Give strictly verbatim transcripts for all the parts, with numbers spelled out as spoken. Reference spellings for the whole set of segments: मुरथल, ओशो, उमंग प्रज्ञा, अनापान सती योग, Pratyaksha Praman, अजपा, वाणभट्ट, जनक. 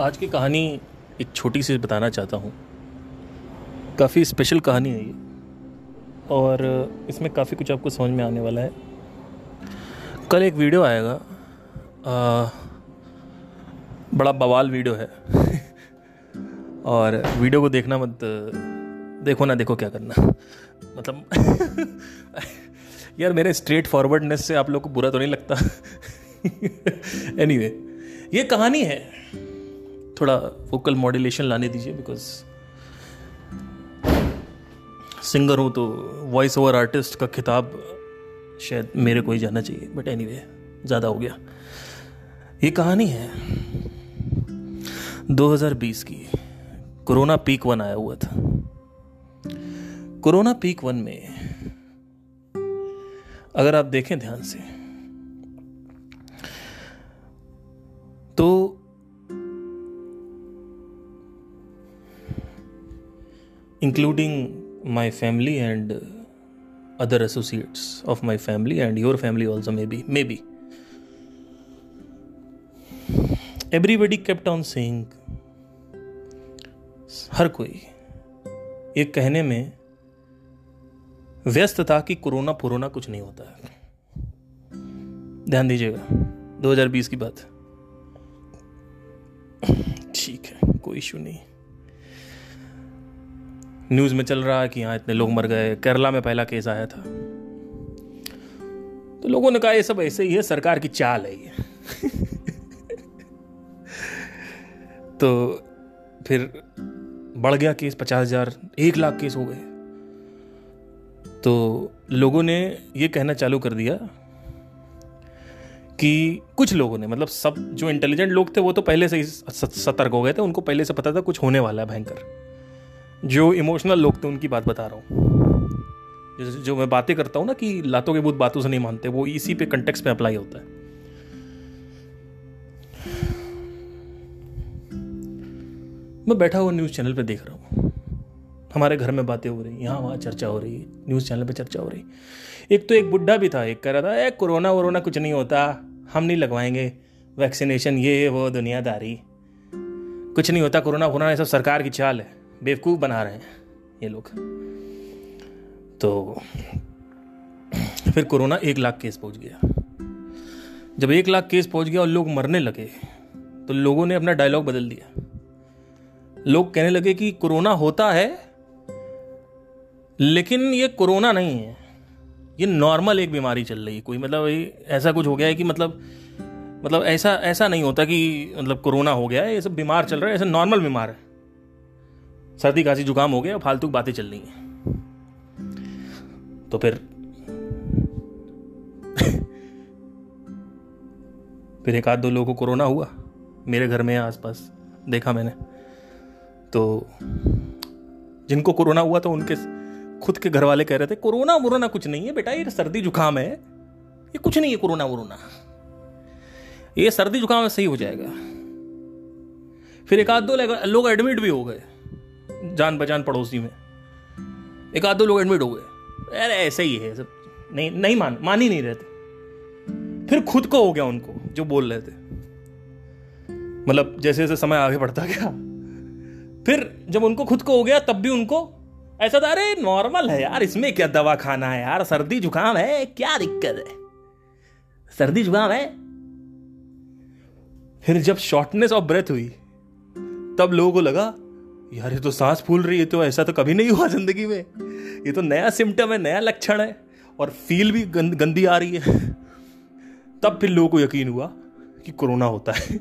आज की कहानी एक छोटी सी बताना चाहता हूँ। काफ़ी स्पेशल कहानी है ये और इसमें काफ़ी कुछ आपको समझ में आने वाला है। कल एक वीडियो आएगा, आ, बड़ा बवाल वीडियो है और वीडियो को देखना मत, देखो ना देखो क्या करना मतलब यार मेरे स्ट्रेट फॉरवर्डनेस से आप लोग को बुरा तो नहीं लगता? एनीवे anyway, ये कहानी है, थोड़ा वोकल मॉड्यूलेशन लाने दीजिए बिकॉज सिंगर हूँ तो वॉइस ओवर आर्टिस्ट का खिताब शायद मेरे को ही जाना चाहिए, बट एनीवे ज़्यादा हो गया। ये कहानी है दो हज़ार बीस की, कोरोना पीक वन आया हुआ था। कोरोना पीक वन में अगर आप देखें ध्यान से तो including my family and other associates of my family and your family also, maybe maybe everybody kept on saying, हर कोई ये कहने में व्यस्त था कि कोरोना पुरोना कुछ नहीं होता है। ध्यान दीजिएगा, दो हज़ार बीस की बात, ठीक है, कोई इशू नहीं। न्यूज में चल रहा है कि यहाँ इतने लोग मर गए, केरला में पहला केस आया था तो लोगों ने कहा ये सब ऐसे ही है, सरकार की चाल है ये तो फिर बढ़ गया केस, पचास हजार एक लाख केस हो गए तो लोगों ने ये कहना चालू कर दिया कि कुछ लोगों ने, मतलब सब जो इंटेलिजेंट लोग थे वो तो पहले से ही सतर्क हो गए थे, उनको पहले से पता था कुछ होने वाला है भयंकर। जो इमोशनल लोग थे उनकी बात बता रहा हूँ, जो मैं बातें करता हूँ ना कि लातों के भूत बातों से नहीं मानते, वो इसी पे कंटेक्स्ट पे अप्लाई होता है। मैं बैठा हुआ न्यूज़ चैनल पे देख रहा हूँ, हमारे घर में बातें हो रही, यहाँ वहाँ चर्चा हो रही, न्यूज़ चैनल पे चर्चा हो रही। एक तो एक बुड्ढा भी था, एक कह रहा था ए कोरोना वोरोना कुछ नहीं होता, हम नहीं लगवाएंगे वैक्सीनेशन, ये वो दुनियादारी, कुछ नहीं होता कोरोना वोरोना, ये सब सरकार की चाल है, बेवकूफ़ बना रहे हैं ये लोग। तो फिर कोरोना एक लाख केस पहुँच गया। जब एक लाख केस पहुँच गया और लोग मरने लगे तो लोगों ने अपना डायलॉग बदल दिया। लोग कहने लगे कि कोरोना होता है लेकिन ये कोरोना नहीं है, ये नॉर्मल एक बीमारी चल रही है कोई, मतलब ऐसा कुछ हो गया है कि मतलब मतलब ऐसा ऐसा नहीं होता कि मतलब कोरोना हो गया है, ये सब बीमार चल रहा है, ऐसा नॉर्मल बीमार है, सर्दी खांसी जुकाम हो गया, फालतू बातें चल रही हैं। तो फिर फिर एक आध दो लोगों को कोरोना हुआ, मेरे घर में आसपास देखा मैंने, तो जिनको कोरोना हुआ तो उनके खुद के घर वाले कह रहे थे कोरोना वोरोना कुछ नहीं है बेटा, ये सर्दी जुकाम है, ये कुछ नहीं है कोरोना वोरोना, ये सर्दी जुकाम है, सही हो जाएगा। फिर एक आध दो लोग एडमिट भी हो गए, जान पहचान पड़ोसी में एक आध दो लोग एडमिट हो गए, अरे ऐसा ही है सब, नहीं नहीं मान मान ही नहीं रहे थे। फिर खुद को हो गया उनको जो बोल रहे थे, मतलब जैसे जैसे समय आगे बढ़ता गया, फिर जब उनको खुद को हो गया तब भी उनको ऐसा था अरे नॉर्मल है यार, इसमें क्या दवा खाना है यार, सर्दी जुकाम है, क्या दिक्कत है, सर्दी जुकाम है। फिर जब शॉर्टनेस ऑफ ब्रेथ हुई तब लोगों को लगा यार ये तो सांस फूल रही है, तो ऐसा तो कभी नहीं हुआ जिंदगी में, ये तो नया सिम्टम है, नया लक्षण है और फील भी गंद, गंदी आ रही है। तब फिर लोगों को यकीन हुआ कि कोरोना होता है।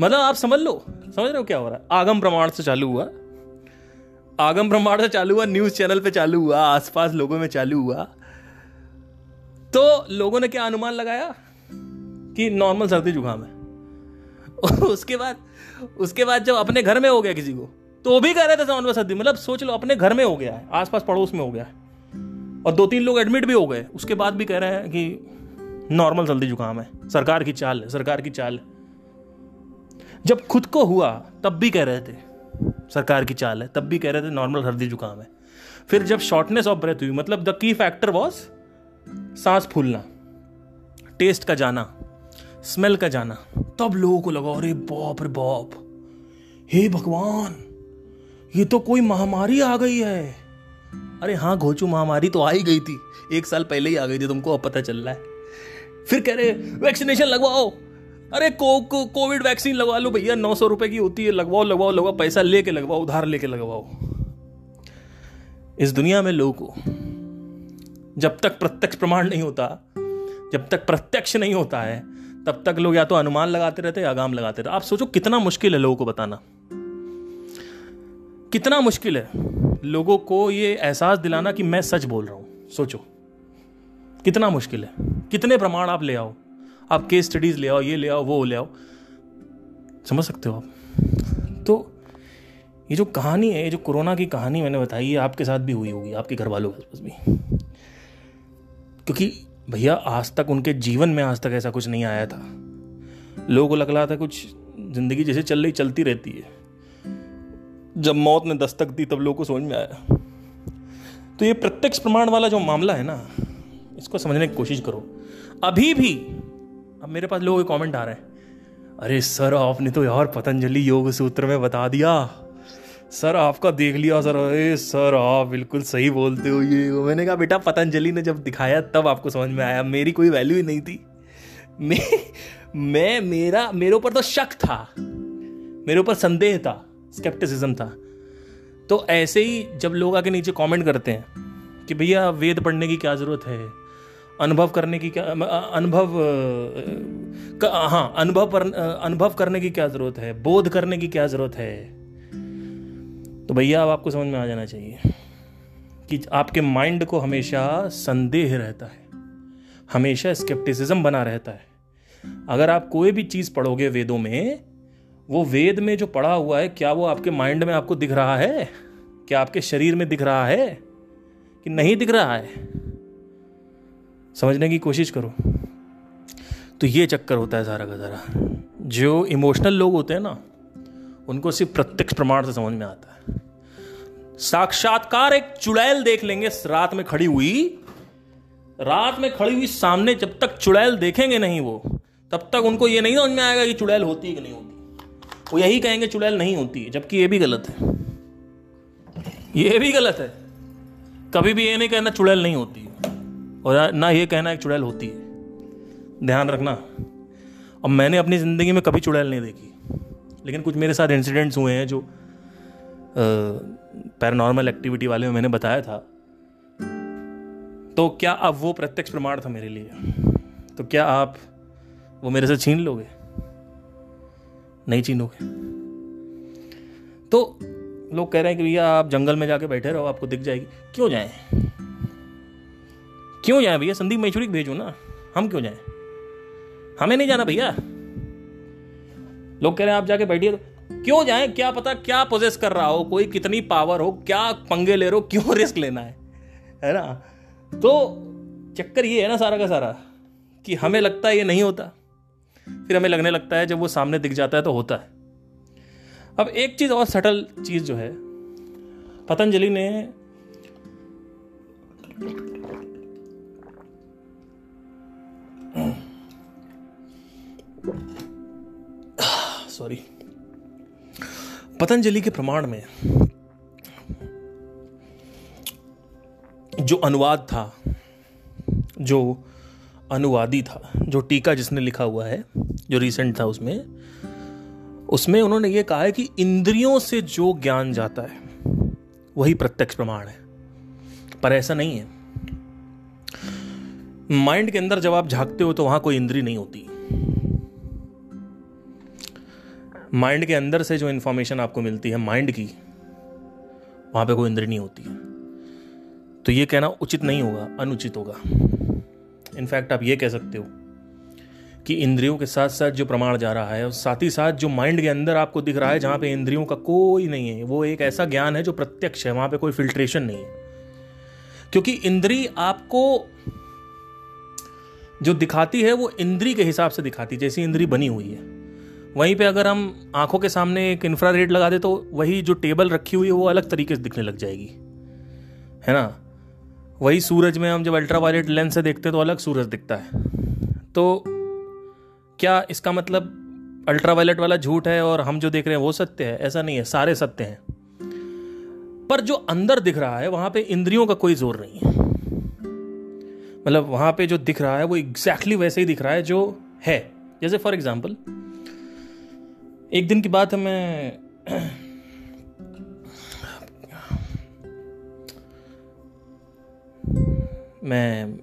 मतलब आप समझ लो, समझ रहे हो क्या हो रहा है? आगम प्रमाण से चालू हुआ, आगम प्रमाण से चालू हुआ, न्यूज़ चैनल पे चालू हुआ, आसपास लोगों में चालू हुआ। तो लोगों ने क्या अनुमान लगाया कि नॉर्मल सर्दी जुकाम है। उसके बाद उसके बाद जब अपने घर में हो गया किसी को तो वो भी कह रहे थे नॉर्मल सर्दी, मतलब सोच लो अपने घर में हो गया है, आसपास पड़ोस में हो गया है और दो तीन लोग एडमिट भी हो गए, उसके बाद भी कह रहे हैं कि नॉर्मल सर्दी जुकाम है, सरकार की चाल है, सरकार की चाल है। जब खुद को हुआ तब भी कह रहे थे सरकार की चाल है, तब भी कह रहे थे नॉर्मल सर्दी जुकाम है। फिर जब शॉर्टनेस ऑफ ब्रेथ हुई, मतलब द की फैक्टर वॉज सांस फूलना, टेस्ट का जाना, स्मेल का जाना, तब लोगों को लगा अरे बाप रे बाप, हे भगवान, ये तो कोई महामारी आ गई है। अरे हाँ घोचू, महामारी तो आ ही गई थी, एक साल पहले ही आ गई थी, तुमको अब पता चल रहा है। फिर कह रहे वैक्सीनेशन लगवाओ। अरे को, को, कोविड वैक्सीन लगवा लो भैया, नौ सौ रुपये की होती है, लगवाओ लगवाओ लगवाओ, पैसा लेके लगवाओ, उधार लेके लगवाओ। इस दुनिया में लोगों को जब तक प्रत्यक्ष प्रमाण नहीं होता, जब तक प्रत्यक्ष नहीं होता है, तब तक लोग या तो अनुमान लगाते रहते या आगाम लगाते रहते। आप सोचो कितना मुश्किल है लोगों को बताना, कितना मुश्किल है लोगों को ये एहसास दिलाना कि मैं सच बोल रहा हूँ। सोचो कितना मुश्किल है। कितने प्रमाण आप ले आओ, आप केस स्टडीज ले आओ, ये ले आओ, वो ले आओ, समझ सकते हो आप। तो ये जो कहानी है, ये जो कोरोना की कहानी मैंने बताई है, आपके साथ भी हुई होगी, आपके घर वालों के साथ भी, क्योंकि भैया आज तक उनके जीवन में आज तक ऐसा कुछ नहीं आया था। लोगों को लग रहा था कुछ जिंदगी जैसे चल रही चलती रहती है, जब मौत ने दस्तक दी तब लोगों को समझ में आया। तो ये प्रत्यक्ष प्रमाण वाला जो मामला है ना, इसको समझने की कोशिश करो। अभी भी अब मेरे पास लोगों के कमेंट आ रहे हैं, अरे सर आपने तो यार पतंजलि योग सूत्र में बता दिया, सर आपका देख लिया सर, अरे सर आप बिल्कुल सही बोलते हो ये। मैंने कहा बेटा पतंजलि ने जब दिखाया तब आपको समझ में आया, मेरी कोई वैल्यू ही नहीं थी। मैं मैं मेरा मेरे ऊपर तो शक था, मेरे ऊपर संदेह था, स्केप्टिसिज्म था। तो ऐसे ही जब लोग आके नीचे कमेंट करते हैं कि भैया वेद पढ़ने की क्या ज़रूरत है, अनुभव करने की क्या अनुभव हाँ अनुभव पर अनुभव करने की क्या ज़रूरत है, बोध करने की क्या ज़रूरत है, तो भैया अब आपको समझ में आ जाना चाहिए कि आपके माइंड को हमेशा संदेह रहता है, हमेशा स्केप्टिसिज्म बना रहता है। अगर आप कोई भी चीज़ पढ़ोगे वेदों में, वो वेद में जो पढ़ा हुआ है क्या वो आपके माइंड में आपको दिख रहा है, क्या आपके शरीर में दिख रहा है कि नहीं दिख रहा है, समझने की कोशिश करो। तो ये चक्कर होता है सारा का सारा। जो इमोशनल लोग होते हैं ना, उनको सिर्फ प्रत्यक्ष प्रमाण से समझ में आता है। साक्षात्कार एक चुड़ैल देख लेंगे रात में खड़ी हुई, रात में खड़ी हुई सामने, जब तक चुड़ैल देखेंगे नहीं वो, तब तक उनको ये नहीं समझ में आएगा कि चुड़ैल होती है कि नहीं होती। वो यही कहेंगे चुड़ैल नहीं होती है, जबकि ये भी गलत है, ये भी गलत है। कभी भी ये नहीं कहना चुड़ैल नहीं होती है, और ना ये कहना एक चुड़ैल होती है, ध्यान रखना। अब मैंने अपनी ज़िंदगी में कभी चुड़ैल नहीं देखी, लेकिन कुछ मेरे साथ इंसिडेंट्स हुए हैं जो पैरानॉर्मल एक्टिविटी वाले में मैंने बताया था। तो क्या अब वो प्रत्यक्ष प्रमाण था मेरे लिए, तो क्या आप वो मेरे से छीन लोगे? नहीं छीनोगे। तो लोग कह रहे हैं कि भैया आप जंगल में जाके बैठे रहो आपको दिख जाएगी। क्यों जाएं, क्यों जाएं भैया? संदीप मैचुरी भेजो ना, हम क्यों जाएं? हमें नहीं जाना भैया। लोग कह रहे हैं आप जाके बैठिए, क्यों जाएं? क्या पता क्या पोजेस कर रहा हो कोई, कितनी पावर हो, क्या पंगे ले रहे हो, क्यों रिस्क लेना है, है ना? तो चक्कर ये है ना सारा का सारा कि हमें लगता है ये नहीं होता, फिर हमें लगने लगता है जब वो सामने दिख जाता है तो होता है। अब एक चीज़ और सटल चीज़ जो है, पतंजलि ने सॉरी पतंजलि के प्रमाण में जो अनुवाद था, जो अनुवादी था, जो टीका जिसने लिखा हुआ है, जो रीसेंट था, उसमें उसमें उन्होंने ये कहा है कि इंद्रियों से जो ज्ञान जाता है वही प्रत्यक्ष प्रमाण है। पर ऐसा नहीं है। माइंड के अंदर जब आप झांकते हो तो वहां कोई इंद्री नहीं होती। माइंड के अंदर से जो इंफॉर्मेशन आपको मिलती है माइंड की, वहां पे कोई इंद्री नहीं होती। तो ये कहना उचित नहीं होगा, अनुचित होगा। इनफैक्ट आप ये कह सकते हो कि इंद्रियों के साथ साथ जो प्रमाण जा रहा है और साथ ही साथ जो माइंड के अंदर आपको दिख रहा है, जहाँ पे इंद्रियों का कोई नहीं है, वो एक ऐसा ज्ञान है जो प्रत्यक्ष है, वहाँ पे कोई फिल्ट्रेशन नहीं है। क्योंकि इंद्री आपको जो दिखाती है वो इंद्री के हिसाब से दिखाती है, जैसी इंद्री बनी हुई है। वहीं पर अगर हम आंखों के सामने एक इंफ्रारेड लगा दे तो वही जो टेबल रखी हुई है वो अलग तरीके से दिखने लग जाएगी, है ना? वही सूरज में हम जब अल्ट्रावायलेट लेंस से देखते हैं तो अलग सूरज दिखता है। तो क्या इसका मतलब अल्ट्रावायलेट वाला झूठ है और हम जो देख रहे हैं वो सत्य है, ऐसा नहीं है, सारे सत्य हैं। पर जो अंदर दिख रहा है वहां पे इंद्रियों का कोई जोर नहीं है, मतलब वहां पे जो दिख रहा है वो एग्जैक्टली वैसे ही दिख रहा है जो है। जैसे फॉर एग्जाम्पल, एक दिन की बात है, मैं मैं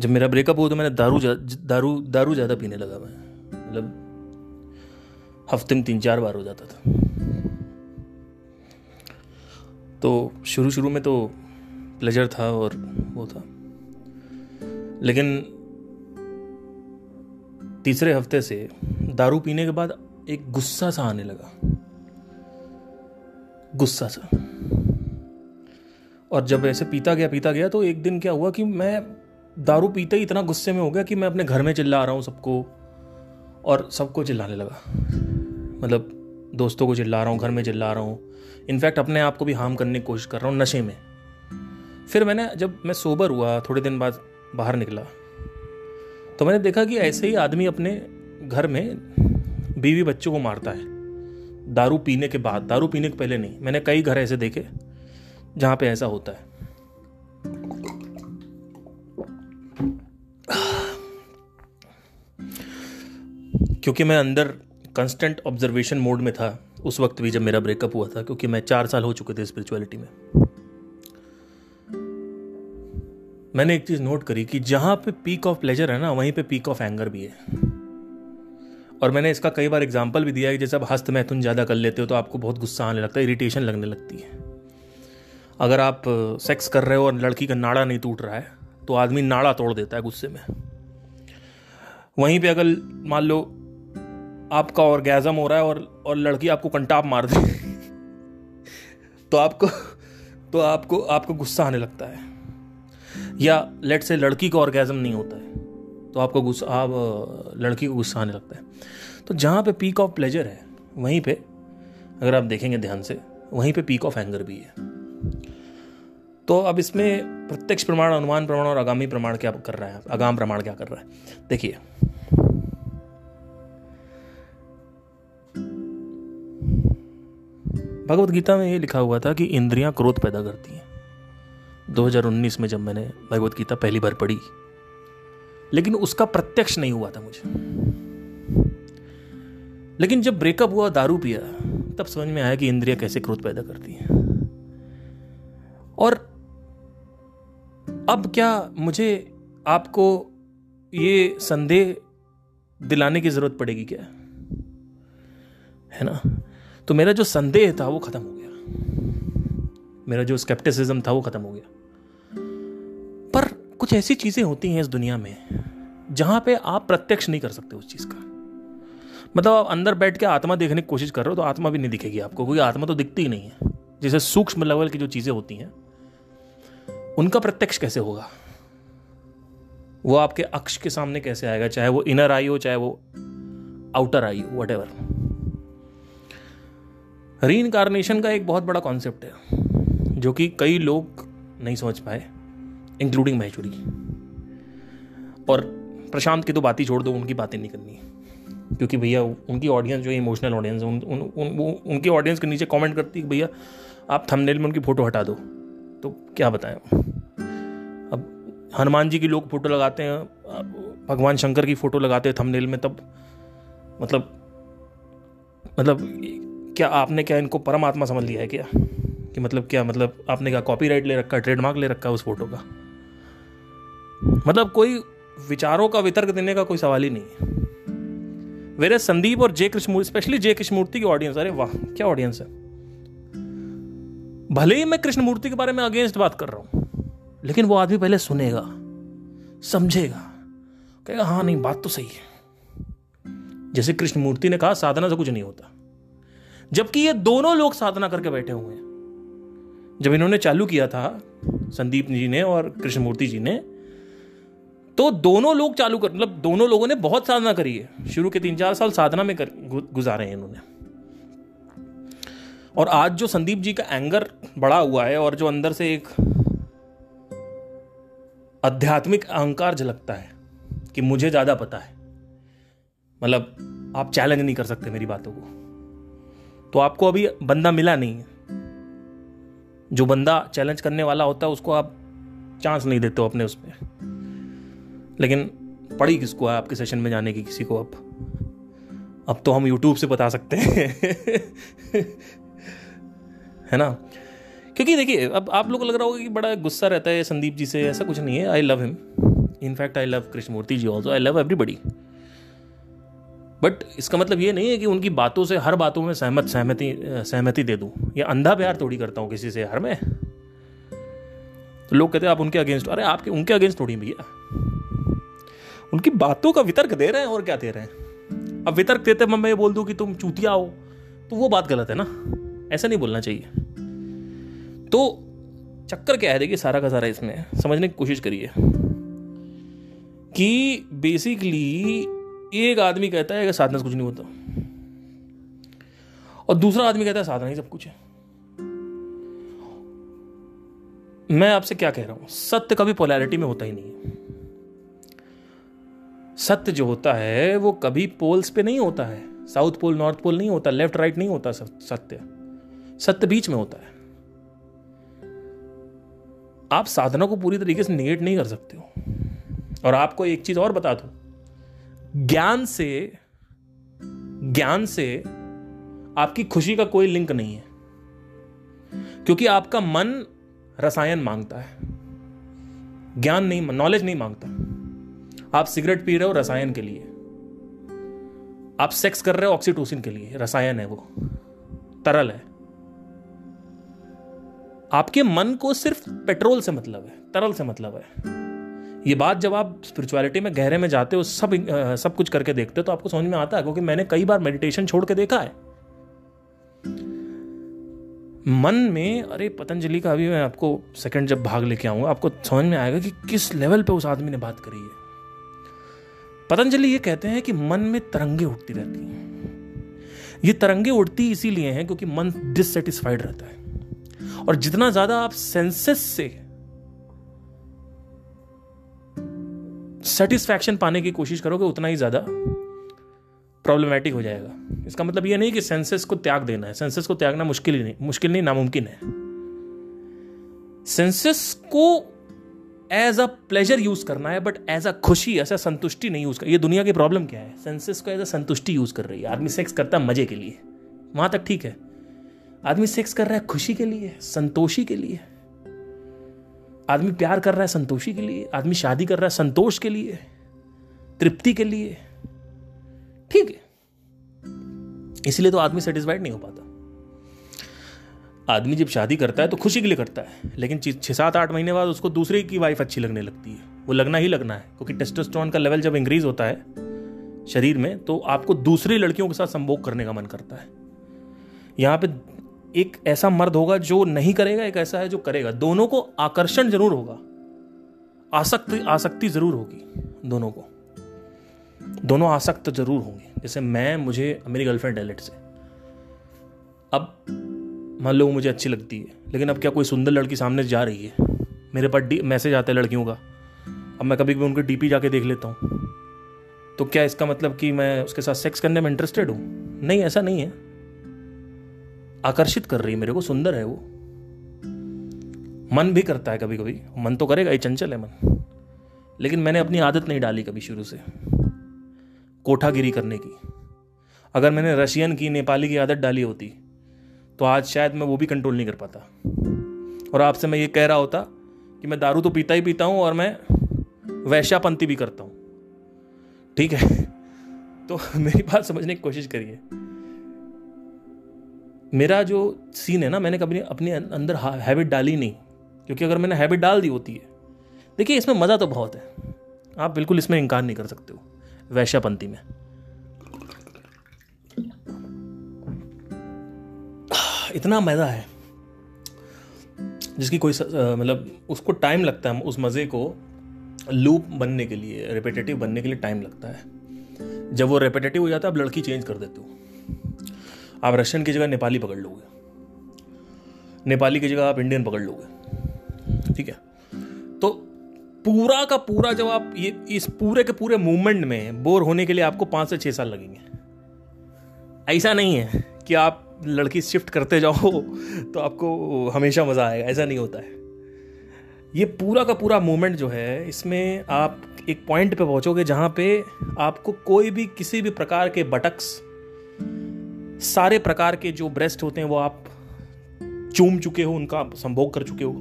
जब मेरा ब्रेकअप हुआ तो मैंने दारू दारू दारू ज़्यादा पीने लगा। मैं मतलब हफ्ते में तीन चार बार हो जाता था। तो शुरू शुरू में तो प्लेजर था और वो था, लेकिन तीसरे हफ्ते से दारू पीने के बाद एक गुस्सा सा आने लगा, गुस्सा सा। और जब ऐसे पीता गया पीता गया तो एक दिन क्या हुआ कि मैं दारू पीते ही इतना गुस्से में हो गया कि मैं अपने घर में चिल्ला रहा हूँ सबको, और सबको चिल्लाने लगा, मतलब दोस्तों को चिल्ला रहा हूँ, घर में चिल्ला रहा हूँ, इनफैक्ट अपने आप को भी हार्म करने की कोशिश कर रहा हूँ नशे में। फिर मैंने जब मैं सोबर हुआ, थोड़े दिन बाद बाहर निकला, तो मैंने देखा कि ऐसे ही आदमी अपने घर में बीवी बच्चों को मारता है दारू पीने के बाद, दारू पीने के पहले नहीं। मैंने कई घर ऐसे देखे जहाँ पे ऐसा होता है। क्योंकि मैं अंदर कंस्टेंट ऑब्जर्वेशन मोड में था उस वक्त भी जब मेरा ब्रेकअप हुआ था, क्योंकि मैं चार साल हो चुके थे स्पिरिचुअलिटी में। मैंने एक चीज़ नोट करी कि जहाँ पे पीक ऑफ प्लेजर है ना, वहीं पे पीक ऑफ एंगर भी है। और मैंने इसका कई बार एग्जाम्पल भी दिया है कि जैसे आप हस्त मैथुन ज़्यादा कर लेते हो तो आपको बहुत गुस्सा आने लगता है, इरिटेशन लगने लगती है। अगर आप सेक्स कर रहे हो और लड़की का नाड़ा नहीं टूट रहा है तो आदमी नाड़ा तोड़ देता है गुस्से में। वहीं पे अगर मान लो आपका ऑर्गेज़म हो रहा है और और लड़की आपको कंटाप मार दे तो आपको तो आपको आपको गुस्सा आने लगता है। या लेट से लड़की का ऑर्गेज़म नहीं होता है तो आपको गुस्सा आप लड़की को गुस्सा आने लगता है। तो जहाँ पे पीक ऑफ प्लेजर है वहीं पे अगर आप देखेंगे ध्यान से, वहीं पे पीक ऑफ एंगर भी है। तो अब इसमें प्रत्यक्ष प्रमाण, अनुमान प्रमाण और आगामी प्रमाण क्या कर रहा है, आगाम प्रमाण क्या कर रहा है, देखिए। भगवत गीता में ये लिखा हुआ था कि इंद्रियां क्रोध पैदा करती हैं। दो हज़ार उन्नीस में जब मैंने भगवत गीता पहली बार पढ़ी, लेकिन उसका प्रत्यक्ष नहीं हुआ था मुझे। लेकिन जब ब्रेकअप हुआ, दारू पिया, तब समझ में आया कि इंद्रियां कैसे क्रोध पैदा करती हैं। और अब क्या मुझे आपको ये संदेह दिलाने की ज़रूरत पड़ेगी क्या, है ना? तो मेरा जो संदेह था वो ख़त्म हो गया, मेरा जो स्केप्टिसिज्म था वो ख़त्म हो गया। पर कुछ ऐसी चीज़ें होती हैं इस दुनिया में जहाँ पे आप प्रत्यक्ष नहीं कर सकते उस चीज़ का, मतलब आप अंदर बैठ के आत्मा देखने की कोशिश कर रहे हो तो आत्मा भी नहीं दिखेगी आपको, क्योंकि आत्मा तो दिखती ही नहीं है। जैसे सूक्ष्म लेवल की जो चीज़ें होती हैं उनका प्रत्यक्ष कैसे होगा, वो आपके अक्ष के सामने कैसे आएगा, चाहे वो इनर आई हो चाहे वो आउटर आई हो, व्हाटएवर। रीइनकार्नेशन का एक बहुत बड़ा कॉन्सेप्ट है जो कि कई लोग नहीं समझ पाए, इंक्लूडिंग महचूरी। और प्रशांत की तो बात ही छोड़ दो, उनकी बातें नहीं करनी, क्योंकि भैया उनकी ऑडियंस जो इमोशनल ऑडियंस उन, उन, उन, उन, उनकी ऑडियंस के नीचे कमेंट करती है भैया आप थंबनेल में उनकी फ़ोटो हटा दो, तो क्या बताएं। अब हनुमान जी की लोग फ़ोटो लगाते हैं, भगवान शंकर की फ़ोटो लगाते हैं थंबनेल में, तब मतलब मतलब क्या आपने क्या इनको परमात्मा समझ लिया है क्या, कि मतलब क्या मतलब आपने क्या कॉपीराइट ले रखा, ट्रेडमार्क ले रखा उस फोटो का? मतलब कोई विचारों का वितर्क देने का कोई सवाल ही नहीं है। वेरे संदीप और जय कृष्णमूर्ति, स्पेशली जय कृष्णमूर्ति की ऑडियंस, अरे वाह क्या ऑडियंस है। भले ही मैं कृष्णमूर्ति के बारे में अगेंस्ट बात कर रहा हूं, लेकिन वो आदमी पहले सुनेगा, समझेगा, कहेगा हाँ नहीं बात तो सही है। जैसे कृष्णमूर्ति ने कहा साधना से कुछ नहीं होता, जबकि ये दोनों लोग साधना करके बैठे हुए हैं। जब इन्होंने चालू किया था, संदीप जी ने और कृष्णमूर्ति जी ने, तो दोनों लोग चालू कर मतलब दोनों लोगों ने बहुत साधना करी है, शुरू के तीन चार साल साधना में कर, गुजारे हैं इन्होंने। और आज जो संदीप जी का एंगर बढ़ा हुआ है और जो अंदर से एक आध्यात्मिक अहंकार झलकता है कि मुझे ज़्यादा पता है, मतलब आप चैलेंज नहीं कर सकते मेरी बातों को। तो आपको अभी बंदा मिला नहीं है, जो बंदा चैलेंज करने वाला होता है उसको आप चांस नहीं देते हो अपने उसमें। लेकिन पड़ी किसको है आपके सेशन में जाने की किसी को? अब अब तो हम यूट्यूब से बता सकते हैं है ना। क्योंकि देखिए अब आप लोग को लग रहा होगा कि बड़ा गुस्सा रहता है संदीप जी से, ऐसा कुछ नहीं है। I love him, in fact I love Krishnamurti ji also, I love everybody. But इसका मतलब ये नहीं है कि उनकी बातों से हर बातों में सहमत सहमति सहमति दे दूं, या अंधा प्यार थोड़ी करता हूँ किसी से यार मैं। तो लोग कहते हैं आप उनके अगेंस्ट, अरे आपके उनके अगेंस्ट थोड़ी भैया, उनकी बातों का वितर्क दे रहे हैं और क्या दे रहे हैं। अब वितर्क देते मैं बोल दूं कि तुम चूतिया हो तो वो बात गलत है ना, ऐसा नहीं बोलना चाहिए। तो चक्कर क्या है देखिए सारा का सारा इसमें समझने की कोशिश करिए कि बेसिकली एक आदमी कहता है कि साधना से कुछ नहीं होता, और दूसरा आदमी कहता है साधना ही सब कुछ है। मैं आपसे क्या कह रहा हूं, सत्य कभी पोलैरिटी में होता ही नहीं है। सत्य जो होता है वो कभी पोल्स पे नहीं होता है, साउथ पोल नॉर्थ पोल नहीं होता, लेफ्ट राइट नहीं होता। सत्य सत्य बीच में होता है। आप साधना को पूरी तरीके से नेगेट नहीं कर सकते हो। और आपको एक चीज और बता दूं, ज्ञान से ज्ञान से आपकी खुशी का कोई लिंक नहीं है, क्योंकि आपका मन रसायन मांगता है, ज्ञान नहीं, नॉलेज नहीं मांगता। आप सिगरेट पी रहे हो रसायन के लिए, आप सेक्स कर रहे हो ऑक्सीटोसिन के लिए, रसायन है, वो तरल है। आपके मन को सिर्फ पेट्रोल से मतलब है, तरल से मतलब है। ये बात जब आप स्पिरिचुअलिटी में गहरे में जाते हो, सब सब कुछ करके देखते हो, तो आपको समझ में आता है। क्योंकि मैंने कई बार मेडिटेशन छोड़ के देखा है। मन में, अरे पतंजलि का अभी मैं आपको सेकंड जब भाग लेके आऊंगा आपको समझ में आएगा कि किस लेवल पे उस आदमी ने बात करी है। पतंजलि ये कहते हैं कि मन में तरंगे उठती रहती हैं। ये तरंगे उठती इसीलिए हैं क्योंकि मन डिससेटिस्फाइड रहता है। और जितना ज्यादा आप सेंसेस से सेटिस्फैक्शन पाने की कोशिश करोगे उतना ही ज़्यादा प्रॉब्लमेटिक हो जाएगा। इसका मतलब ये नहीं कि सेंसेस को त्याग देना है, सेंसेस को त्यागना मुश्किल ही नहीं मुश्किल नहीं नामुमकिन है। सेंसेस को एज अ प्लेजर यूज करना है, बट एज अ खुशी, ऐसा संतुष्टि नहीं यूज कर। ये दुनिया की प्रॉब्लम क्या है, सेंसेस को एज अ संतुष्टि यूज कर रही है। आदमी सेक्स करता है मजे के लिए, वहां तक ठीक है। आदमी सेक्स कर रहा है खुशी के लिए, संतोषी के लिए। आदमी प्यार कर रहा है संतोषी के लिए, आदमी शादी कर रहा है संतोष के लिए, तृप्ति के लिए, ठीक है। इसलिए तो आदमी सेटिस्फाइड नहीं हो पाता। आदमी जब शादी करता है तो खुशी के लिए करता है, लेकिन छः सात आठ महीने बाद उसको दूसरे की वाइफ अच्छी लगने लगती है। वो लगना ही लगना है, क्योंकि टेस्टोस्टेरोन का लेवल जब इंक्रीज होता है शरीर में तो आपको दूसरी लड़कियों के साथ संभोग करने का मन करता है। यहाँ पे एक ऐसा मर्द होगा जो नहीं करेगा, एक ऐसा है जो करेगा। दोनों को आकर्षण जरूर होगा, आसक्ति आसक्ति जरूर होगी, दोनों को दोनों आसक्त जरूर होंगे। जैसे मैं मुझे मेरी गर्लफ्रेंड है लेट से, अब मान लो मुझे अच्छी लगती है, लेकिन अब क्या कोई सुंदर लड़की सामने जा रही है, मेरे पास मैसेज आता है लड़कियों का, अब मैं कभी भी उनके डीपी जाके देख लेता हूँ, तो क्या इसका मतलब कि मैं उसके साथ सेक्स करने में इंटरेस्टेड हूँ? नहीं, ऐसा नहीं है। आकर्षित कर रही है मेरे को, सुंदर है वो, मन भी करता है कभी कभी, मन तो करेगा ही, चंचल है मन, लेकिन मैंने अपनी आदत नहीं डाली कभी शुरू से कोठागिरी करने की। अगर मैंने रशियन की, नेपाली की आदत डाली होती तो आज शायद मैं वो भी कंट्रोल नहीं कर पाता, और आपसे मैं ये कह रहा होता कि मैं दारू तो पीता ही पीता हूँ और मैं वैश्यापंती भी करता हूँ, ठीक है। तो मेरी बात समझने की कोशिश करिए। मेरा जो सीन है ना, मैंने कभी अपने अंदर हैबिट डाली नहीं, क्योंकि अगर मैंने हैबिट डाल दी होती है, देखिए इसमें मज़ा तो बहुत है, आप बिल्कुल इसमें इनकार नहीं कर सकते हो, वैश्यापंती में। इतना मज़ा है जिसकी कोई मतलब उसको टाइम लगता है, उस मज़े को लूप बनने के लिए, रिपीटेटिव बनने के लिए टाइम लगता है। जब वो रिपीटेटिव हो जाता है आप लड़की चेंज कर देते हो, आप रशियन की जगह नेपाली पकड़ लोगे, नेपाली की जगह आप इंडियन पकड़ लोगे, ठीक है। तो पूरा का पूरा जब आप ये इस पूरे के पूरे मूवमेंट में बोर होने के लिए आपको पाँच से छः साल लगेंगे। ऐसा नहीं है कि आप लड़की शिफ्ट करते जाओ तो आपको हमेशा मज़ा आएगा, ऐसा नहीं होता है। ये पूरा का पूरा मूवमेंट जो है, इसमें आप एक पॉइंट पे पहुँचोगे जहाँ पे आपको कोई भी किसी भी प्रकार के बटक्स, सारे प्रकार के जो ब्रेस्ट होते हैं वो आप चूम चुके हो, उनका आप संभोग कर चुके हो,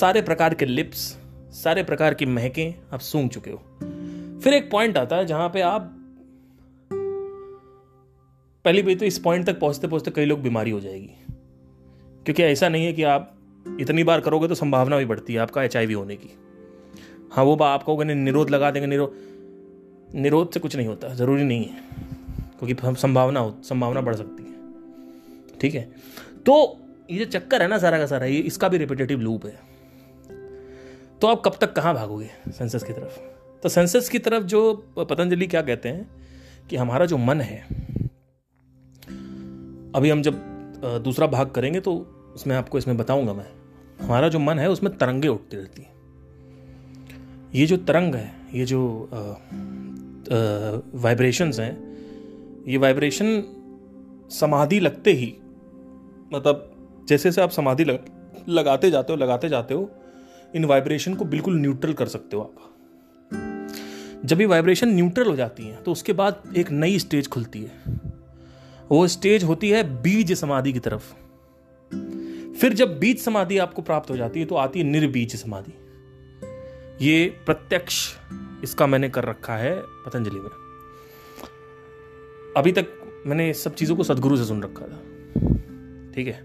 सारे प्रकार के लिप्स, सारे प्रकार की महकें आप सूंघ चुके हो। फिर एक पॉइंट आता है जहाँ पे आप पहली बार तो इस पॉइंट तक पहुँचते पहुँचते कई लोग बीमारी हो जाएगी, क्योंकि ऐसा नहीं है कि आप इतनी बार करोगे तो संभावना भी बढ़ती है आपका एचआईवी होने की। हाँ, वो आप कहोगे निरोध लगा देंगे, निरोध निरोध से कुछ नहीं होता, ज़रूरी नहीं है, क्योंकि संभावना हो संभावना बढ़ सकती है। ठीक है, तो ये जो चक्कर है ना सारा का सारा, ये इसका भी रिपीटेटिव लूप है। तो आप कब तक कहाँ भागोगे सेंसेस की तरफ? तो सेंसेस की तरफ जो पतंजलि क्या कहते हैं कि हमारा जो मन है, अभी हम जब दूसरा भाग करेंगे तो उसमें आपको इसमें बताऊंगा मैं, हमारा जो मन है उसमें तरंगे उठती रहती हैं। ये जो तरंग है, ये जो वाइब्रेशंस हैं, ये वाइब्रेशन समाधि लगते ही, मतलब जैसे जैसे आप समाधि लग, लगाते जाते हो लगाते जाते हो इन वाइब्रेशन को बिल्कुल न्यूट्रल कर सकते हो आप। जब ये वाइब्रेशन न्यूट्रल हो जाती है तो उसके बाद एक नई स्टेज खुलती है, वो स्टेज होती है बीज समाधि की तरफ। फिर जब बीज समाधि आपको प्राप्त हो जाती है तो आती है निर्बीज समाधि। ये प्रत्यक्ष इसका मैंने कर रखा है पतंजलि में। अभी तक मैंने सब चीज़ों को सद्गुरु से सुन रखा था, ठीक है,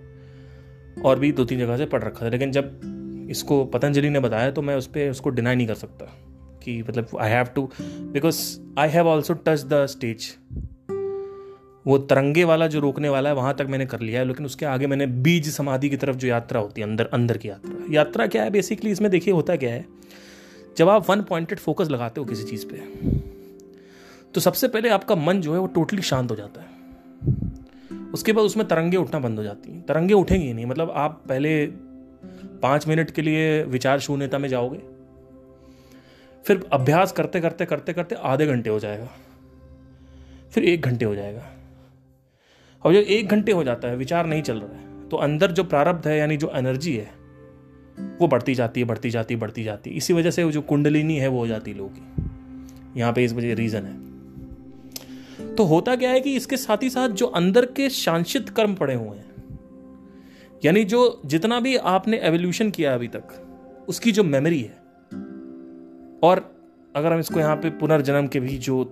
और भी दो तीन जगह से पढ़ रखा था, लेकिन जब इसको पतंजलि ने बताया तो मैं उस पर उसको डिनाई नहीं कर सकता कि मतलब I have to, because I have also touch the stage. वो तरंगे वाला जो रोकने वाला है वहाँ तक मैंने कर लिया है, लेकिन उसके आगे मैंने बीज समाधि की तरफ जो यात्रा होती है, अंदर अंदर की यात्रा। यात्रा क्या है बेसिकली? इसमें देखिए होता क्या है, जब आप वन पॉइंटेड फोकस लगाते हो किसी चीज़ पे, तो सबसे पहले आपका मन जो है वो टोटली शांत हो जाता है। उसके बाद उसमें तरंगे उठना बंद हो जाती हैं। तरंगे उठेंगी ही नहीं, मतलब आप पहले पाँच मिनट के लिए विचार शून्यता में जाओगे, फिर अभ्यास करते करते करते करते आधे घंटे हो जाएगा, फिर एक घंटे हो जाएगा, और जब एक घंटे हो जाता है विचार नहीं चल रहा है तो अंदर जो प्रारब्ध है यानी जो एनर्जी है वो बढ़ती जाती है बढ़ती जाती है बढ़ती जाती है। इसी वजह से वो जो कुंडलिनी है वो हो जाती है लोगों की, यहाँ पे इस वजह रीज़न है। तो होता क्या है कि इसके साथ ही साथ जो अंदर के शांसित कर्म पड़े हुए हैं, यानी जो जितना भी आपने एवोल्यूशन किया अभी तक उसकी जो मेमोरी है, और अगर हम इसको यहाँ पे पुनर्जन्म के भी जो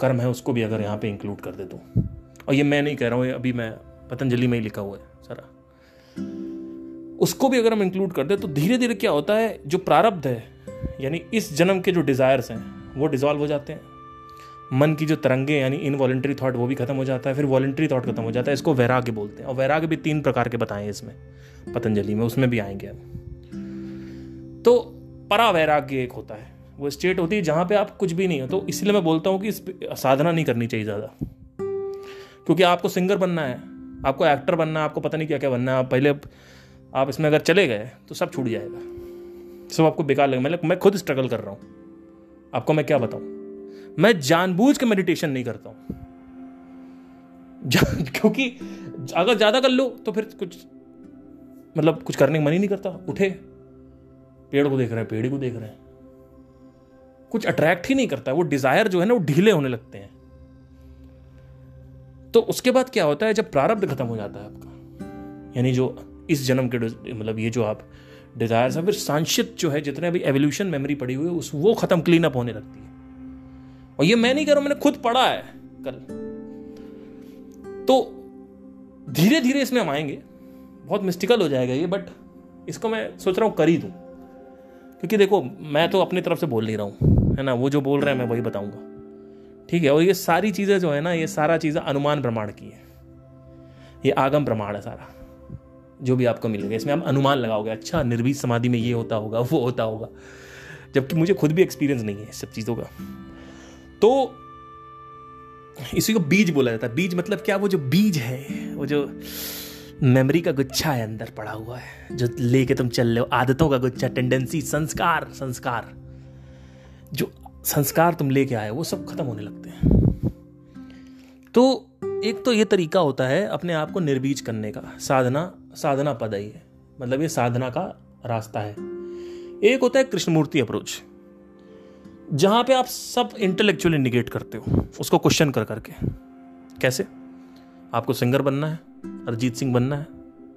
कर्म है उसको भी अगर यहाँ पे इंक्लूड कर दे तो, और ये मैं नहीं कह रहा हूँ, अभी मैं पतंजलि में ही लिखा हुआ है सारा, उसको भी अगर हम इंक्लूड कर दे तो धीरे धीरे क्या होता है, जो प्रारब्ध है यानी इस जन्म के जो डिज़ायर्स हैं वो डिज़ोल्व हो जाते हैं। मन की जो तरंगे यानी इनवॉलेंट्री थॉट वो भी खत्म हो जाता है, फिर वॉलेंट्री थॉट खत्म हो जाता है। इसको वैराग्य बोलते हैं, और वैराग्य भी तीन प्रकार के बताए हैं इसमें पतंजलि में, उसमें भी आएंगे हम। तो परावैराग्य एक होता है, वो स्टेट होती है जहाँ पे आप कुछ भी नहीं हो। तो इसलिए मैं बोलता हूँ कि साधना नहीं करनी चाहिए ज़्यादा, क्योंकि आपको सिंगर बनना है, आपको एक्टर बनना है, आपको पता नहीं क्या क्या बनना है। आप पहले आप इसमें अगर चले गए तो सब छूट जाएगा, सब आपको बेकार लगेगा। मतलब मैं खुद स्ट्रगल कर रहा हूँ, आपको मैं क्या बताऊँ। मैं जानबूझ के मेडिटेशन नहीं करता हूँ, क्योंकि अगर ज़्यादा कर लो तो फिर कुछ मतलब कुछ करने का मन ही नहीं करता। उठे, पेड़ को देख रहे हैं, पेड़ को देख रहे हैं, कुछ अट्रैक्ट ही नहीं करता है। वो डिजायर जो है ना वो ढीले होने लगते हैं। तो उसके बाद क्या होता है, जब प्रारब्ध खत्म हो जाता है आपका, यानी जो इस जन्म के मतलब ये जो आप डिजायर से, फिर सांशित जो है जितने भी एवोल्यूशन मेमोरी पड़ी हुई है उस वो खत्म, क्लीन अप होने लगती है। और ये मैं नहीं कर रहा हूं, मैंने खुद पढ़ा है कल। तो धीरे धीरे इसमें हम आएंगे, बहुत मिस्टिकल हो जाएगा ये, बट इसको मैं सोच रहा हूं कर ही दूं, क्योंकि देखो मैं तो अपनी तरफ से बोल नहीं रहा हूँ, है ना, वो जो बोल रहे हैं मैं वही बताऊँगा, ठीक है। और ये सारी चीज़ें जो है ना, ये सारा चीज़ें अनुमान प्रमाण की है, ये आगम प्रमाण है सारा, जो भी आपको मिलेगा इसमें आप अनुमान लगाओगे, अच्छा निर्बीज समाधि में ये होता होगा वो होता होगा, जबकि मुझे खुद भी एक्सपीरियंस नहीं है इस सब चीज़ों का। तो इसी को बीज बोला जाता है। बीज मतलब क्या, वो जो बीज है, वो जो मेमोरी का गुच्छा है अंदर पड़ा हुआ है जो लेके तुम चल रहे हो, आदतों का गुच्छा, टेंडेंसी, संस्कार संस्कार जो संस्कार तुम लेके आए वो सब खत्म होने लगते हैं। तो एक तो ये तरीका होता है अपने आप को निर्बीज करने का, साधना साधना पद ही है, मतलब ये साधना का रास्ता है। एक होता है कृष्णमूर्ति अप्रोच, जहां पे आप सब इंटेलेक्चुअली निगेट करते हो उसको क्वेश्चन कर करके। कैसे? आपको सिंगर बनना है, अरिजीत सिंह बनना है,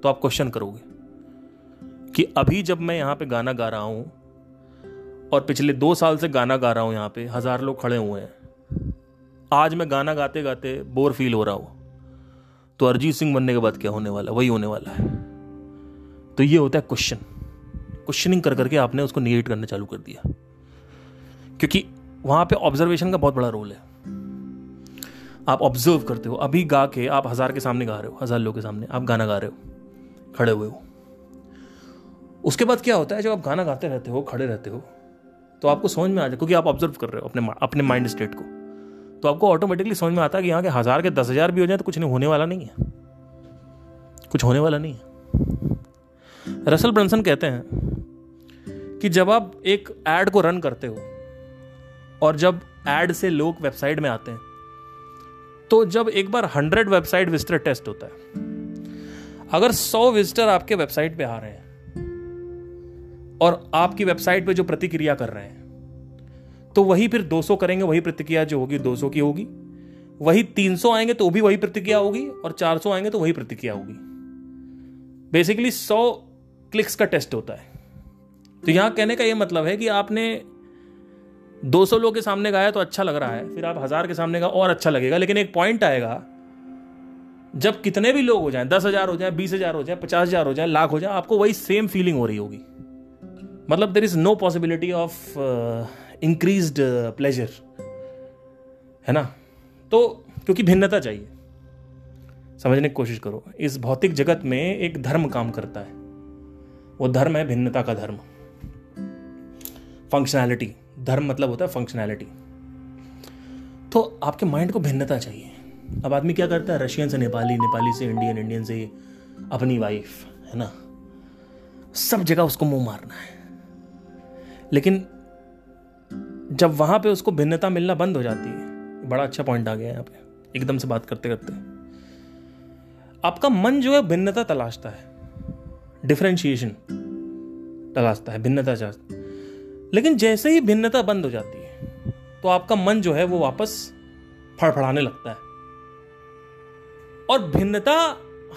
तो आप क्वेश्चन करोगे कि अभी जब मैं यहाँ पे गाना गा रहा हूँ और पिछले दो साल से गाना गा रहा हूँ, यहाँ पे हज़ार लोग खड़े हुए हैं, आज मैं गाना गाते गाते बोर फील हो रहा हूँ, तो अरिजीत सिंह बनने के बाद क्या होने वाला है? वही होने वाला है। तो ये होता है क्वेश्चन, क्वेश्चनिंग कर करके आपने उसको निगेट करना चालू कर दिया, क्योंकि वहाँ पे ऑब्जर्वेशन का बहुत बड़ा रोल है। आप ऑब्जर्व करते हो, अभी गा के आप हज़ार के सामने गा रहे हो, हज़ार लोग के सामने आप गाना गा रहे हो, खड़े हुए हो। उसके बाद क्या होता है? जब आप गाना गाते रहते हो, खड़े रहते हो, तो आपको समझ में आ जाए, क्योंकि आप ऑब्जर्व कर रहे हो अपने अपने माइंड स्टेट को, तो आपको ऑटोमेटिकली समझ में आता है कि यहाँ के हज़ार के दस हज़ार भी हो जाए तो कुछ नहीं होने वाला नहीं है, कुछ होने वाला नहीं है। रसल ब्रांसन कहते हैं कि जब आप एक ऐड को रन करते हो और जब ऐड से लोग वेबसाइट में आते हैं, तो जब एक बार हंड्रेड वेबसाइट विजिटर टेस्ट होता है, अगर सौ विजिटर आपके वेबसाइट पे आ रहे हैं और आपकी वेबसाइट पे जो प्रतिक्रिया कर रहे हैं, तो वही फिर दो सौ करेंगे, वही प्रतिक्रिया जो होगी दो सौ की होगी, वही तीन सौ आएंगे तो भी वही प्रतिक्रिया होगी, और चार सौ आएंगे तो वही प्रतिक्रिया होगी। बेसिकली सौ क्लिक्स का टेस्ट होता है। तो यहाँ कहने का ये मतलब है कि आपने दो सौ लोग के सामने गाया तो अच्छा लग रहा है, फिर आप हज़ार के सामने गाओ और अच्छा लगेगा, लेकिन एक पॉइंट आएगा जब कितने भी लोग हो जाएं, दस हज़ार हो जाएं, बीस हज़ार हो जाएं, पचास हज़ार हो जाएं, लाख हो जाएं, आपको वही सेम फीलिंग हो रही होगी। मतलब there is no possibility of increased pleasure, है ना? तो क्योंकि भिन्नता चाहिए। समझने की कोशिश करो, इस भौतिक जगत में एक धर्म काम करता है, वो धर्म है भिन्नता का धर्म, फंक्शनैलिटी। धर्म मतलब होता है फंक्शनैलिटी। तो आपके माइंड को भिन्नता चाहिए। अब आदमी क्या करता है? रशियन से नेपाली, नेपाली से इंडियन, इंडियन से अपनी वाइफ, है ना? सब जगह उसको मुंह मारना है। लेकिन जब वहां पे उसको भिन्नता मिलना बंद हो जाती है, बड़ा अच्छा पॉइंट आ गया यहाँ पे एकदम से बात करते करते, आपका मन जो है भिन्नता तलाशता है, डिफरेंशिएशन तलाशता है, भिन्नता चाहता। लेकिन जैसे ही भिन्नता बंद हो जाती है तो आपका मन जो है वो वापस फड़फड़ाने लगता है। और भिन्नता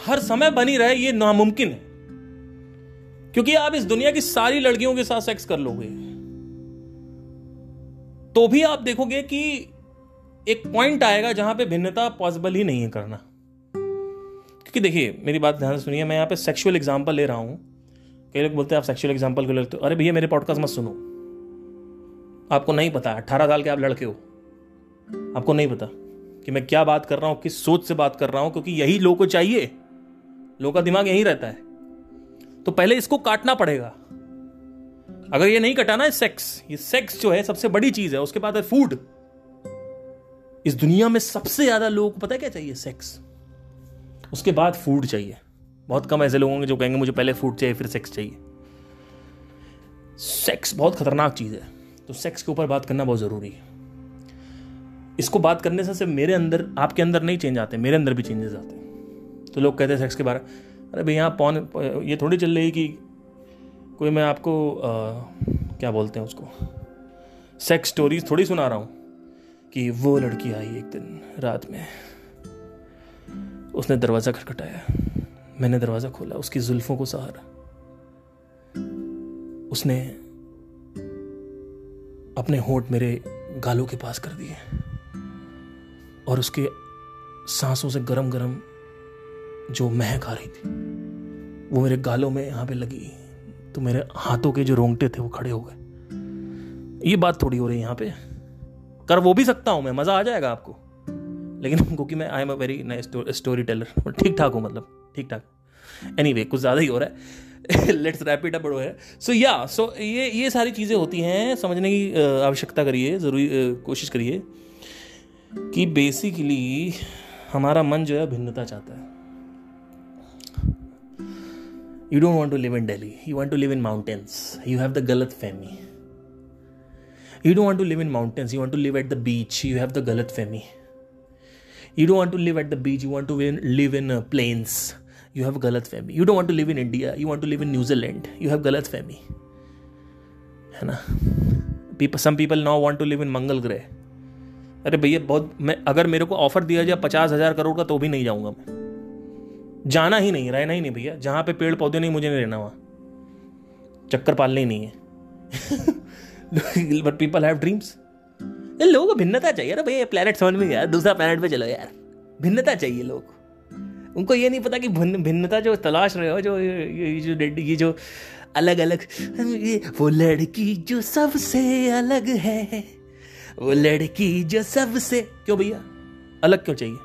हर समय बनी रहे ये नामुमकिन है, क्योंकि आप इस दुनिया की सारी लड़कियों के साथ सेक्स कर लोगे तो भी आप देखोगे कि एक पॉइंट आएगा जहां पे भिन्नता पॉसिबल ही नहीं है करना। क्योंकि देखिए, मेरी बात ध्यान से सुनिए, मैं यहाँ पे सेक्सुअल एग्जाम्पल ले रहा हूं। कई लोग बोलते हैं आप सेक्सुअल एग्जाम्पल क्यों लेते हो? अरे भैया, मेरे पॉडकास्ट मत सुनो, आपको नहीं पता, अठारह साल के आप लड़के हो, आपको नहीं पता कि मैं क्या बात कर रहा हूं, किस सोच से बात कर रहा हूं, क्योंकि यही लोगों को चाहिए, लोगों का दिमाग यही रहता है। तो पहले इसको काटना पड़ेगा। अगर ये नहीं कटाना है, सेक्स, ये सेक्स जो है सबसे बड़ी चीज है, उसके बाद है फूड। इस दुनिया में सबसे ज्यादा लोगों को पता है क्या चाहिए? सेक्स, उसके बाद फूड चाहिए। बहुत कम ऐसे लोग होंगे जो कहेंगे मुझे पहले फूड चाहिए फिर सेक्स चाहिए। सेक्स बहुत खतरनाक चीज है, तो सेक्स के ऊपर बात करना बहुत ज़रूरी है। इसको बात करने से सिर्फ मेरे अंदर, आपके अंदर नहीं चेंज आते, मेरे अंदर भी चेंजेस आते हैं। तो लोग कहते हैं सेक्स के बारे में, अरे भैया पॉन ये थोड़ी चल रही कि कोई मैं आपको आ, क्या बोलते हैं उसको, सेक्स स्टोरीज थोड़ी सुना रहा हूँ कि वो लड़की आई एक दिन रात में, उसने दरवाज़ा खटखटाया, मैंने दरवाज़ा खोला, उसकी जुल्फ़ों को सहारा, उसने अपने होंठ मेरे गालों के पास कर दिए और उसके सांसों से गरम गरम जो महक आ रही थी वो मेरे गालों में यहाँ पे लगी, तो मेरे हाथों के जो रोंगटे थे वो खड़े हो गए। ये बात थोड़ी हो रही है यहाँ पे, कर वो भी सकता हूँ मैं, मज़ा आ जाएगा आपको, लेकिन क्योंकि मैं I am a very nice story teller, ठीक ठाक हूँ, मतलब ठीक ठाक। एनीवे, कुछ ज़्यादा ही हो रहा है। Let's wrap it up. So yeah so ये ये सारी चीज़ें होती हैं, समझने की आवश्यकता करिए, ज़रूरी कोशिश करिए कि बेसिकली हमारा मन जो है भिन्नता चाहता है। You don't want to live in Delhi. You want to live in mountains. You have the galat fehmi. You don't want to live in mountains. You want to live at the beach. You have the galat fehmi. You don't want to live at the beach. You want to live in uh, plains. You have galat fehmi. You don't want to live in India. You want to live in New Zealand. You have galat fehmi. है ना? People, some people now want to live in मंगल ग्रह. अरे भैया बहुत मैं अगर मेरे को ऑफर दिया जाए पचास हजार करोड़ का तो भी नहीं जाऊंगा मैं. जाना ही नहीं, रहना ही नहीं भैया. जहाँ पे पेड़ पौधे नहीं मुझे नहीं रहना, वहाँ चक्कर पालने ही नहीं है. But people have dreams. लोगों को भिन्नता चाहिए ना भैया. प्लेनेट समझ में यार, दूसरा प्लेनेट पे चलो यार. भिन्नता चाहिए लोग को. उनको ये नहीं पता कि भिन्नता जो तलाश रहे हो, जो ये जो ये जो अलग अलग, ये वो लड़की जो सबसे अलग है, वो लड़की जो सबसे. क्यों भैया अलग क्यों चाहिए?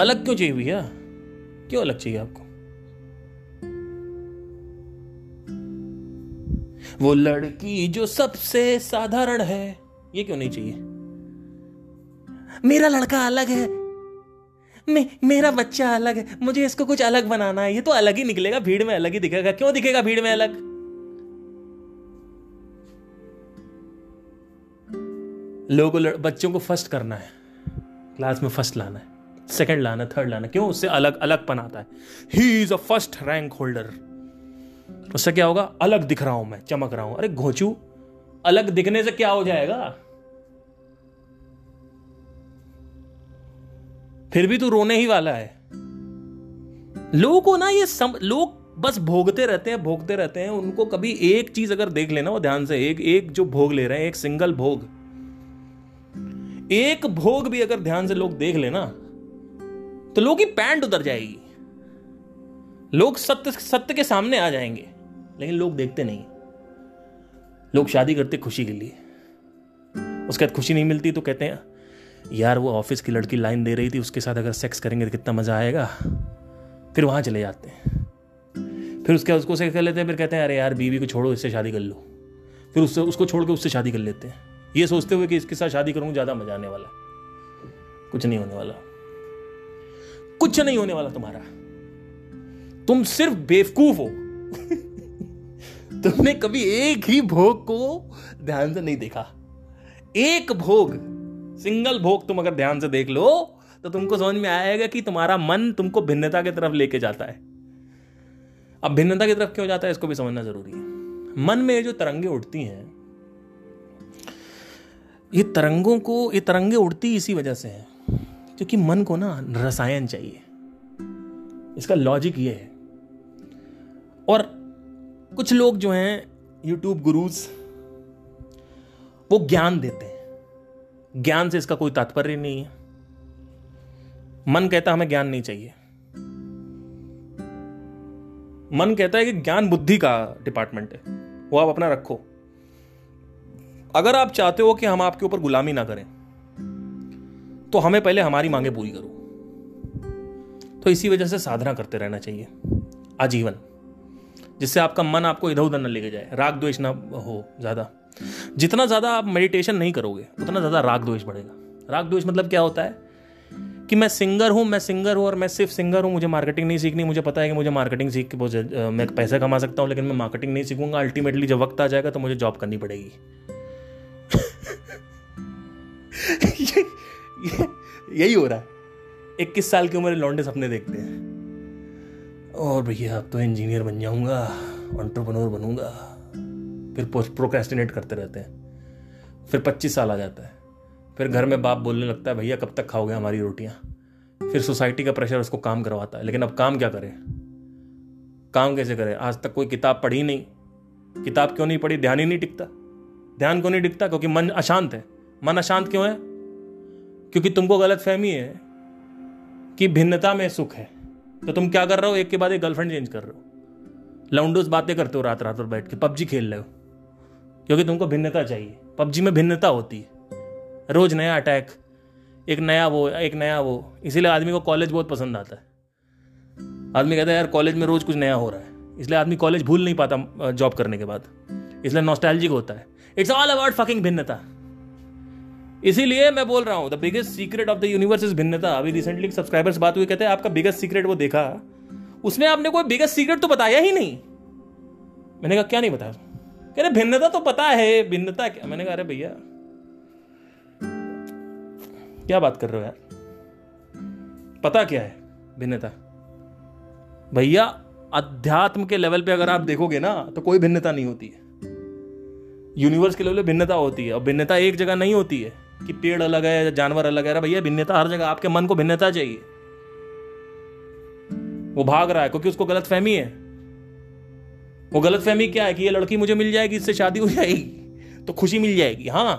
अलग क्यों चाहिए भैया? क्यों अलग चाहिए आपको? वो लड़की जो सबसे साधारण है, ये क्यों नहीं चाहिए? मेरा लड़का अलग है, मे, मेरा बच्चा अलग है, मुझे इसको कुछ अलग बनाना है. ये तो अलग ही निकलेगा, भीड़ में अलग ही दिखेगा. क्यों दिखेगा भीड़ में अलग? लोगों लड़, बच्चों को फर्स्ट करना है, क्लास में फर्स्ट लाना है, सेकेंड लाना, थर्ड लाना. क्यों? उससे अलग अलग पन आता है. He is a first rank holder. उससे क्या होगा? अलग दिख रहा हूं मैं, चमक रहा हूं. अरे घोचू, अलग दिखने से क्या हो जाएगा? फिर भी तू रोने ही वाला है. लोगों को ना ये सम, लोग बस भोगते रहते हैं, भोगते रहते हैं. उनको कभी एक चीज अगर देख लेना वो ध्यान से, एक एक जो भोग ले रहे हैं, एक सिंगल भोग, एक भोग भी अगर ध्यान से लोग देख लेना तो लोगों की पैंट उतर जाएगी. लोग सत्य सत्य के सामने आ जाएंगे. लेकिन लोग देखते नहीं. लोग शादी करते खुशी के लिए, उसके बाद खुशी नहीं मिलती तो कहते हैं यार वो ऑफिस की लड़की लाइन दे रही थी, उसके साथ अगर सेक्स करेंगे तो कितना मजा आएगा. फिर वहां चले जाते हैं. फिर उसके बाद उसको सेक्स कर लेते हैं. फिर कहते हैं अरे यार बीवी को छोड़ो, इससे शादी कर लो. फिर उससे उसको छोड़ के उससे शादी कर लेते हैं, ये सोचते हुए कि इसके साथ शादी करूंगा ज्यादा मजा आने वाला. कुछ नहीं होने वाला, कुछ नहीं होने वाला तुम्हारा. तुम सिर्फ बेवकूफ हो. तुमने कभी एक ही भोग को ध्यान से नहीं देखा. एक भोग, सिंगल भोग तुम अगर ध्यान से देख लो तो तुमको समझ में आएगा कि तुम्हारा मन तुमको भिन्नता की तरफ लेके जाता है. अब भिन्नता की तरफ क्यों जाता है, इसको भी समझना जरूरी है. मन में जो तरंगे उठती हैं, ये तरंगों को, ये तरंगे उड़ती इसी वजह से है क्योंकि मन को ना रसायन चाहिए. इसका लॉजिक ये है. और कुछ लोग जो हैं यूट्यूब गुरुज, वो ज्ञान देते हैं. ज्ञान से इसका कोई तात्पर्य नहीं है. मन कहता हमें ज्ञान नहीं चाहिए. मन कहता है कि ज्ञान बुद्धि का डिपार्टमेंट है, वो आप अपना रखो. अगर आप चाहते हो कि हम आपके ऊपर गुलामी ना करें तो हमें पहले हमारी मांगे पूरी करो. तो इसी वजह से साधना करते रहना चाहिए आजीवन, जिससे आपका मन आपको इधर उधर न लेके जाए, राग द्वेष ना हो ज्यादा. जितना ज्यादा आप मेडिटेशन नहीं करोगे उतना ज्यादा राग द्वेष बढ़ेगा. राग द्वेष मतलब क्या होता है कि मैं सिंगर हूं, मैं सिंगर हूं और मैं सिर्फ सिंगर हूं, मुझे मार्केटिंग नहीं सीखनी. मुझे पता है कि मुझे मार्केटिंग सीख के बहुत मैं पैसा कमा सकता हूं, लेकिन मैं मार्केटिंग नहीं सीखूंगा. अल्टीमेटली जब वक्त आ जाएगा तो मुझे जॉब करनी पड़ेगी. यही हो रहा है. इक्कीस साल की उम्र लौंडे सपने देखते हैं और भैया अब तो इंजीनियर बन जाऊंगा, एंटरप्रेन्योर बनूंगा. फिर प्रोक्रेस्टिनेट करते रहते हैं. फिर पच्चीस साल आ जाता है. फिर घर में बाप बोलने लगता है भैया कब तक खाओगे हमारी रोटियां. फिर सोसाइटी का प्रेशर उसको काम करवाता है. लेकिन अब काम क्या करे, काम कैसे करे? आज तक कोई किताब पढ़ी नहीं. किताब क्यों नहीं पढ़ी? ध्यान ही नहीं टिकता. ध्यान क्यों नहीं टिकता? क्योंकि मन अशांत है. मन अशांत क्यों है? क्योंकि तुमको गलत फहमी है कि भिन्नता में सुख है. तो तुम क्या कर रहे हो, एक के बाद एक गर्लफ्रेंड चेंज कर रहे हो, लौंडोज बातें करते हो, रात रात भर बैठ के पबजी खेल रहे हो क्योंकि तुमको भिन्नता चाहिए. पबजी में भिन्नता होती है, रोज नया अटैक, एक नया वो, एक नया वो. इसीलिए आदमी को कॉलेज बहुत पसंद आता है. आदमी कहता है यार कॉलेज में रोज कुछ नया हो रहा है, इसलिए आदमी कॉलेज भूल नहीं पाता जॉब करने के बाद, इसलिए नॉस्टैल्जिक होता है. इट्स ऑल अबाउट फकिंग भिन्नता. इसीलिए मैं बोल रहा हूँ the biggest secret of the universe is भिन्नता। अभी रिसेंटली सब्सक्राइबर्स बात हुई, कहते हैं आपका बिगेस्ट सीक्रेट वो देखा, उसमें आपने कोई बिगेस्ट सीक्रेट तो बताया ही नहीं। मैंने कहा क्या नहीं बताया? कह रहे भिन्नता तो पता है। भिन्नता क्या? मैंने कहा अरे भैया क्या बात कर रहे हो यार, पता क्या है भिन्नता? भैया अध्यात्म के लेवल पे अगर आप देखोगे ना तो कोई भिन्नता नहीं होती है, यूनिवर्स के लेवल पे भिन्नता होती है। और भिन्नता एक जगह नहीं होती है कि पेड़ अलग है या जानवर अलग है। भैया भिन्नता हर जगह, आपके मन को भिन्नता चाहिए। वो भाग रहा है क्योंकि उसको गलत फहमी है। वो गलत फहमी क्या है कि ये लड़की मुझे मिल जाएगी, इससे शादी हो जाएगी तो खुशी मिल जाएगी। हाँ,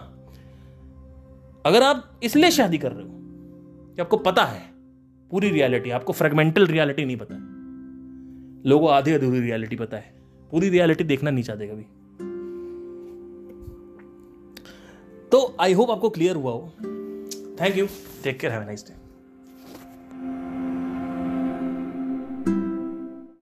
अगर आप इसलिए शादी कर रहे हो कि आपको पता है पूरी रियलिटी, आपको फ्रेगमेंटल रियलिटी नहीं पता। लोगों आधी अधूरी रियलिटी पता है, पूरी रियलिटी देखना नहीं चाहते कभी। तो आई होप आपको क्लियर हुआ हो। Thank you, take care, have a nice day.